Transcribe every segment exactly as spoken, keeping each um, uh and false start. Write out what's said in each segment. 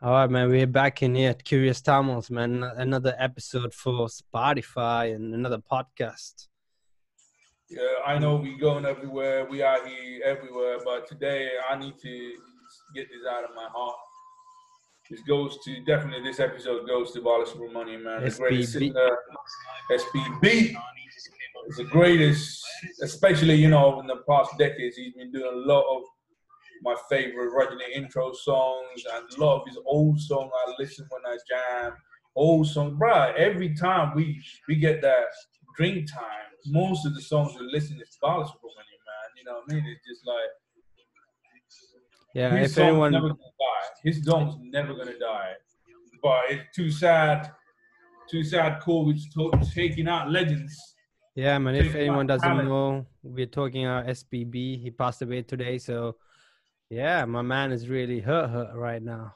All right, man, we're back in here at Curious Tamils, man. Another episode for Spotify and another podcast. Yeah, I know we're going everywhere. We are here everywhere. But today, I need to get this out of my heart. This goes to, definitely this episode goes to Balasubrahmanyam, man. The greatest singer, S P B. It's the greatest, especially, you know, in the past decades, he's been doing a lot of my favorite Rajini intro songs, and a lot of his old songs I listen when I jam. Old songs, bruh, every time we we get that drink time, most of the songs we listen is Balasubrahmanyam, man. You know what I mean? It's just like, yeah, his song's anyone... never gonna die. His song's never gonna die. But it's too sad, too sad COVID's to- taking out legends. Yeah, man, if anyone doesn't talent. know, we're talking about S P B. He passed away today, so yeah, my man is really hurt, hurt right now.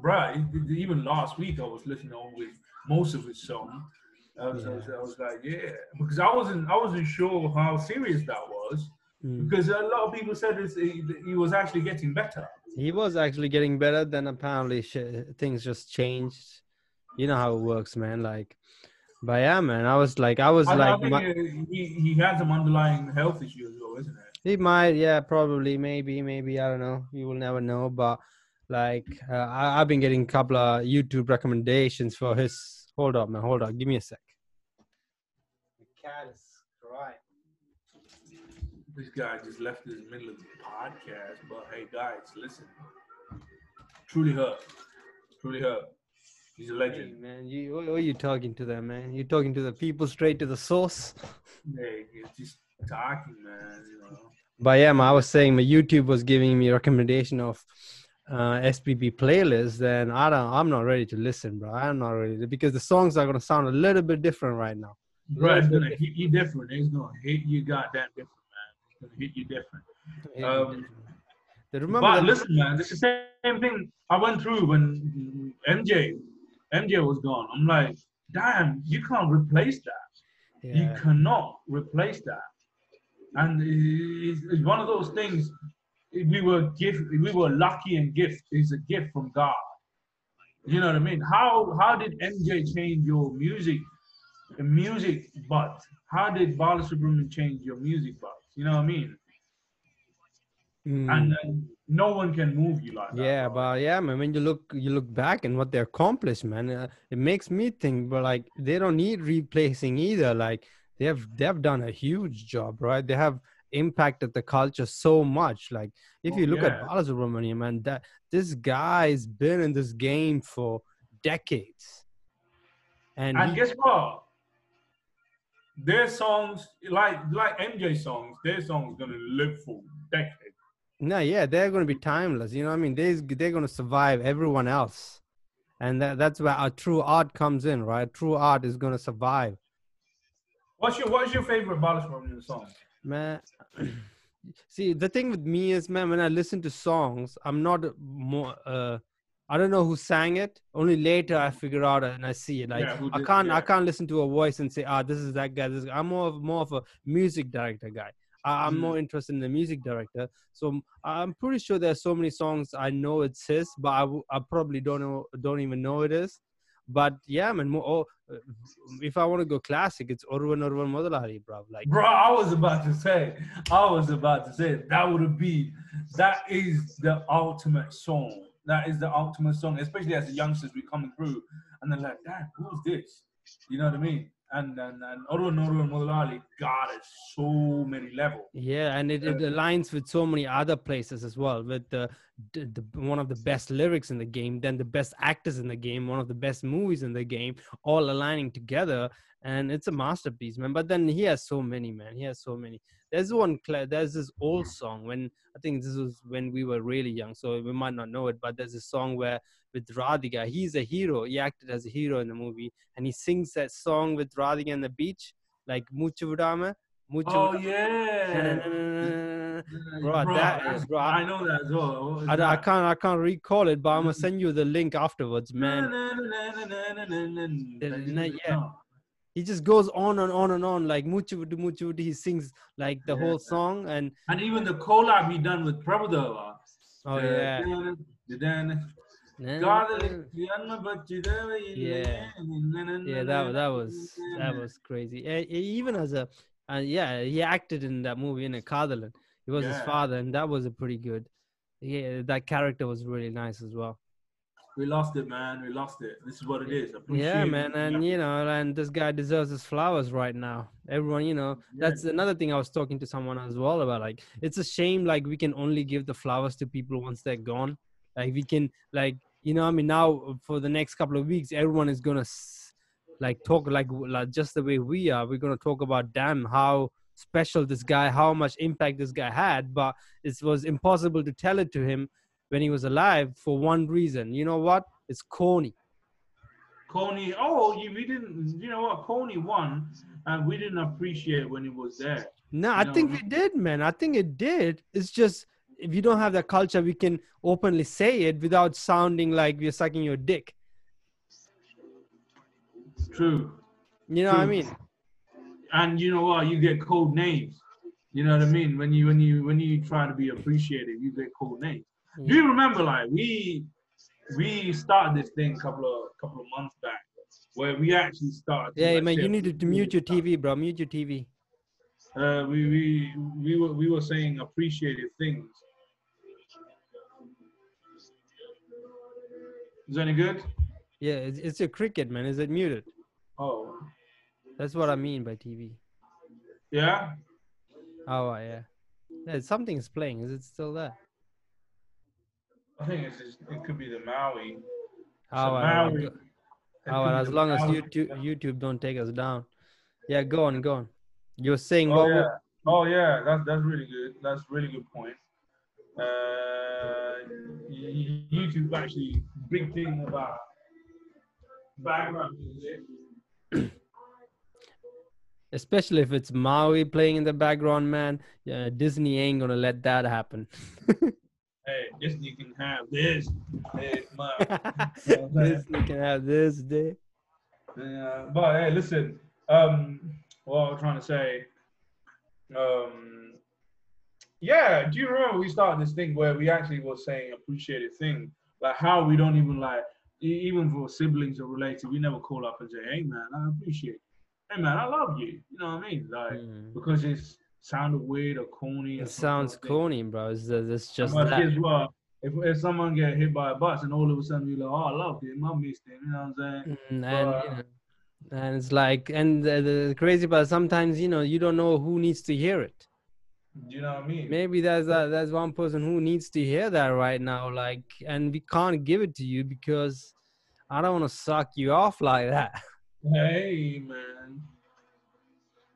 Bruh, even last week I was listening to always, most of his song. I was, yeah. I, was, I was like, yeah, because I wasn't, I wasn't sure how serious that was, mm. because a lot of people said it's, he, he was actually getting better. He was actually getting better, then apparently sh- things just changed. You know how it works, man. Like, but yeah, man, I was like, I was I, like, I think my- he he had some underlying health issues, though, isn't it? He might, yeah, probably, maybe, maybe, I don't know. You will never know. But like, uh, I, I've been getting a couple of YouTube recommendations for his. Hold up, man, hold up. Give me a sec. The cat is crying. This guy just left in the middle of the podcast. But hey, guys, listen. Truly hurt. Truly hurt. He's a legend. Hey, man, you, what are you talking to them, man? You're talking to the people straight to the source? Hey, it's just talking, man, you know. But yeah, I was saying my YouTube was giving me a recommendation of uh, S P B playlists, and I don't, I'm not ready to listen, bro. I'm not ready, because the songs are going to sound a little bit different right now. Bro, it's going to hit you different. It's going to hit you goddamn different, man. It's going to hit you different. Hit um, you different. They remember but that- listen, man, it's the same thing I went through when M J M J was gone. I'm like, damn, you can't replace that. Yeah. You cannot replace that. And it's one of those things. We were gift. We were lucky and gift. It's a gift from God. You know what I mean? How how did M J change your music? The music, but how did Balasubrahmanyam change your music? But you know what I mean? Mm. And, and no one can move you like that. Yeah, bro. But yeah, man. When you look, you look back and what they accomplished, man. Uh, it makes me think. But like, they don't need replacing either. Like. They have they've done a huge job, right? They have impacted the culture so much. Like, if you look oh, yeah. at Balasubrahmanyam, man, that this guy's been in this game for decades. And, and he, guess what? Their songs, like like M J songs, their songs gonna live for decades. No, yeah, they're gonna be timeless. You know what I mean? They they're gonna survive everyone else, and that, that's where our true art comes in, right? True art is gonna survive. What's your What's your favorite Balasubrahmanyam song? Man, see, the thing with me is, man, when I listen to songs, I'm not more. Uh, I don't know who sang it. Only later I figure out and I see it. Like, yeah, I can't yeah. I can't listen to a voice and say, ah, oh, this is that guy. This guy. I'm more of, more of a music director guy. I, I'm mm. more interested in the music director. So I'm pretty sure there's so many songs I know it's his, but I, I probably don't know don't even know it is. But yeah, man. Oh, if I want to go classic, it's Oru Modalhari, bro. Like, bro, I was about to say, I was about to say that would be, that is the ultimate song. That is the ultimate song, especially as the youngsters we coming through, and they're like, "Damn, who's this?" You know what I mean? And and and Oru Modalhari got it so many levels. Yeah, and it, it aligns with so many other places as well. With the, the, the one of the best lyrics in the game, then the best actors in the game, one of the best movies in the game, all aligning together, and it's a masterpiece, man. But then he has so many, man. He has so many. There's one. There's this old song when I think this was when we were really young, so we might not know it. But there's a song where. With Radhika, he's a hero. He acted as a hero in the movie, and he sings that song with Radhika on the beach, like Muchavudama. Oh yeah, bro, bro, that is bro. I know that as well. I, that? I can't, I can't recall it, but I'm gonna send you the link afterwards, man. Yeah. He just goes on and on and on, like Muchavudu, Muchavudu. He sings like the yeah. whole song, and and even the collab he done with Prabhu Deva. Oh yeah. Yeah. Yeah, that that was that was crazy. Even as a, uh, yeah, he acted in that movie in a Kadhalan. He was yeah. his father, and that was a pretty good. Yeah, that character was really nice as well. We lost it, man. We lost it. This is what it is. Appreciate yeah, man. It. And, yeah. you know, and this guy deserves his flowers right now. Everyone, you know, yeah. that's another thing I was talking to someone as well about. Like, it's a shame, like, we can only give the flowers to people once they're gone. Like, we can, like, you know, I mean, now for the next couple of weeks, everyone is going to, like, talk like, like just the way we are. We're going to talk about, damn, how special this guy, how much impact this guy had. But it was impossible to tell it to him when he was alive, for one reason. You know what? It's corny. Corny. Oh, you, we didn't, you know what? Corny won, and we didn't appreciate when he was there. No, you I know? think we did, man. I think it did. It's just, if you don't have that culture, we can openly say it without sounding like we're sucking your dick. True. You know True. what I mean? And you know what? You get code names. You know what I mean? When you, when you, when you try to be appreciated, you get code names. Do you remember, like, we we started this thing a couple of couple of months back, where we actually started. Yeah, man, you need to mute your T V, bro. Mute your T V. Uh, we we we were we were saying appreciative things. Is that any good? Yeah, it's it's your cricket, man. Is it muted? Oh, that's what I mean by T V. Yeah. Oh yeah. Yeah, something is playing. Is it still there? I think it's just, it could be the Maui. Oh, Maui. Oh, as long Maui. as YouTube YouTube don't take us down. Yeah, go on, go on. You're saying oh, what? Yeah. Oh yeah, that's that's really good. That's really good point. Uh, YouTube actually big thing about background music. Especially if it's Maui playing in the background, man. Yeah, Disney ain't gonna let that happen. Hey, Disney can have this. Hey, Disney can have this day. Yeah, but hey, listen. Um, what I was trying to say. Um, yeah. Do you remember we started this thing where we actually were saying appreciated thing, like how we don't even like even for siblings or related, we never call up and say, "Hey, man, I appreciate you. Hey, man, I love you." You know what I mean? Like mm. because it's. Sounded weird or corny. Or it sounds like corny, bro. It's, it's just that. Kids, well, if, if someone get hit by a bus and all of a sudden you're like, oh, I love it. My mistake. You know what I'm saying? And, but, you know, and it's like, and the, the crazy part, sometimes, you know, you don't know who needs to hear it. You know what I mean? Maybe there's, a, there's one person who needs to hear that right now. Like, and we can't give it to you because I don't want to suck you off like that. Hey, man.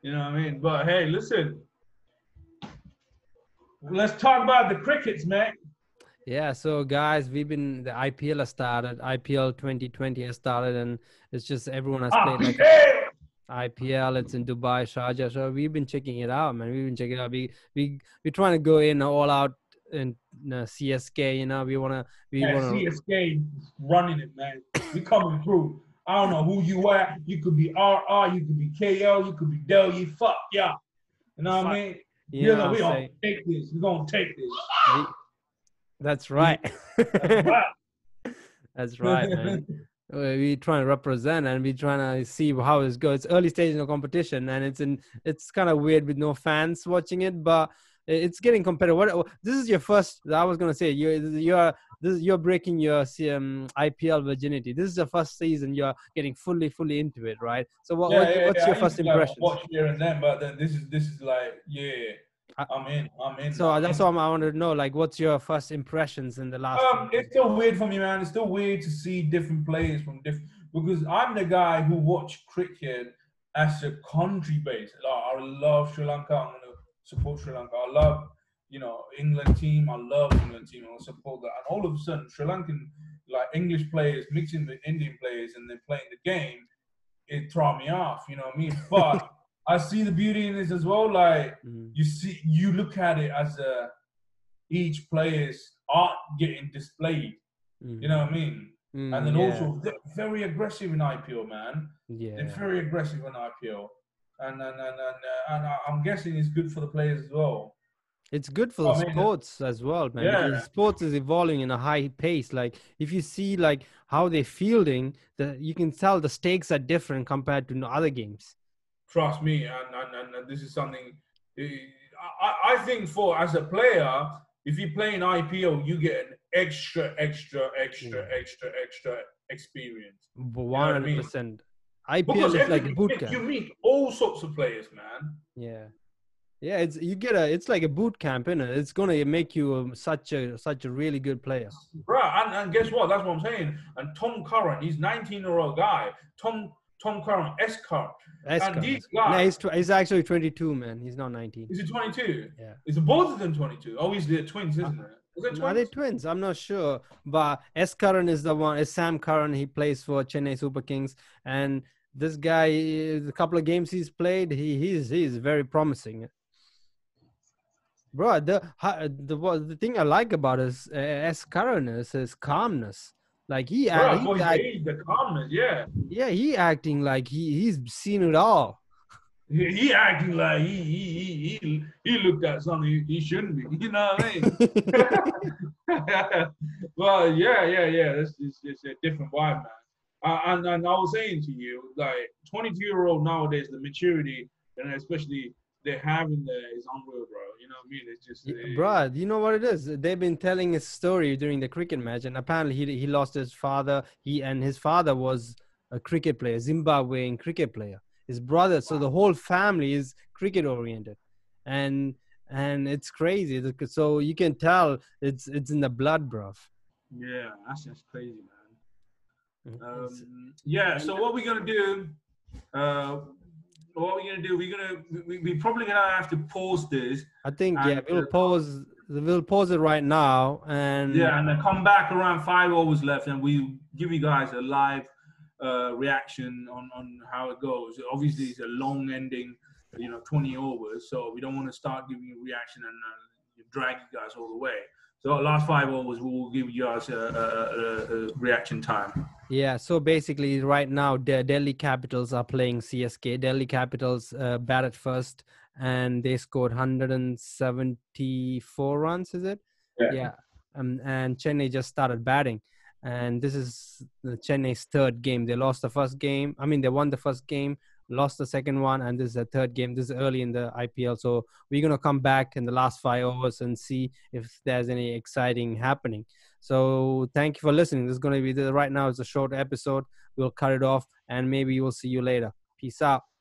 You know what I mean? But hey, listen. Let's talk about the crickets, man. Yeah, so guys, we've been, the I P L has started. I P L twenty twenty has started, and it's just everyone has played like I P L. It's in Dubai, Sharjah. So we've been checking it out, man. We've been checking it out. We we we're trying to go in all out in uh, C S K. You know, we wanna we yeah, wanna C S K running it, man. We coming through. I don't know who you are. You could be R R. You could be K L. You could be Dell. You fuck yeah. You know what fuck. I mean? You know, we're going to take this. We're going to take this. We, that's right. That's right. That's right, man. We're trying to represent, and we're trying to see how it goes. It's early stage in the competition, and it's in, it's kind of weird with no fans watching it, but it's getting competitive. What, this is your first, I was going to say, you're, you're, this, you're breaking your um, I P L virginity. This is the first season you're getting fully, fully into it, right? So what, yeah, what, yeah, what's yeah. your I first impression? Like, watch here and then, but then this is, this is like, yeah, I'm in, I'm in. So I'm that's in. What I wanted to know, like, what's your first impressions in the last Um, It's still weird for me, man. It's still weird to see different players from different, because I'm the guy who watched cricket as a country base. Like, I love Sri Lanka. I'm going to support Sri Lanka. I love, you know, England team. I love England team. I'll support that. And all of a sudden, Sri Lankan, like English players mixing with Indian players and then playing the game, it threw me off. You know what I mean? But I see the beauty in this as well. Like mm. you see, you look at it as a each player's art getting displayed. Mm. You know what I mean? Mm, and then yeah. also they're very aggressive in I P L, man. Yeah, they're very aggressive in I P L. And and and, and, uh, and I'm guessing it's good for the players as well. It's good for oh, sports man. as well, man. Yeah. Sports is evolving in a high pace. Like if you see like how they're fielding, the, you can tell the stakes are different compared to other games. Trust me, and, and, and this is something I, I think for as a player, if you play in I P L, you get an extra, extra, extra, mm. extra, extra experience. one hundred percent. You know what I mean? I P L because is like a boot camp. You meet all sorts of players, man. Yeah. Yeah, it's you get a. It's like a boot camp, isn't it? It's gonna make you a, such a such a really good player, bro. And, and guess what? That's what I'm saying. And Tom Curran, he's nineteen year old guy. Tom Tom Curran, S Curran. And these guys. No, he's, tw- he's actually twenty-two, man. He's not nineteen. Is he twenty-two? Yeah. Is both of them twenty-two? Oh, he's the twins, isn't uh, it? Is it twins? Are they twins? I'm not sure. But S Curran is the one. Is Sam Curran? He plays for Chennai Super Kings. And this guy, a couple of games he's played, he he's he's very promising. Bro, the, the the thing I like about his uh, S Curran is his calmness. Like he, Bro, act, he act, the calmness, yeah. Yeah, he acting like he, he's seen it all. He, he acting like he he he he looked at something he, he shouldn't be. You know what I mean? Well, yeah, yeah, yeah. That's just it's a different vibe, man. Uh, and and I was saying to you, like twenty-two year old nowadays, the maturity and especially they have in there is unreal, bro. You know what I mean? It's just... It, bro, you know what it is? They've been telling his story during the cricket match, and apparently he he lost his father. He and his father was a cricket player, Zimbabwean cricket player. His brother, wow. So the whole family is cricket-oriented. And and it's crazy. So you can tell it's it's in the blood, bro. Yeah, that's just crazy, man. Um, yeah, so what we're going to do... Uh, What we're gonna do? We're gonna we we probably gonna have to pause this. I think yeah, we'll pause. We'll pause it right now, and yeah, and then come back around five hours left, and we give you guys a live uh, reaction on on how it goes. Obviously, it's a long ending, you know, twenty overs, so we don't want to start giving you a reaction and uh, drag you guys all the way. So last five overs, we'll give you guys a, a, a reaction time. Yeah, so basically right now, the Delhi Capitals are playing C S K. Delhi Capitals uh, batted first, and they scored one hundred seventy-four runs, is it? Yeah. yeah. Um, and Chennai just started batting. And this is Chennai's third game. They lost the first game. I mean, they won the first game, lost the second one, and this is the third game. This is early in the I P L. So we're going to come back in the last five hours and see if there's any exciting happening. So thank you for listening. This is going to be the, right now. It's a short episode. We'll cut it off and maybe we'll see you later. Peace out.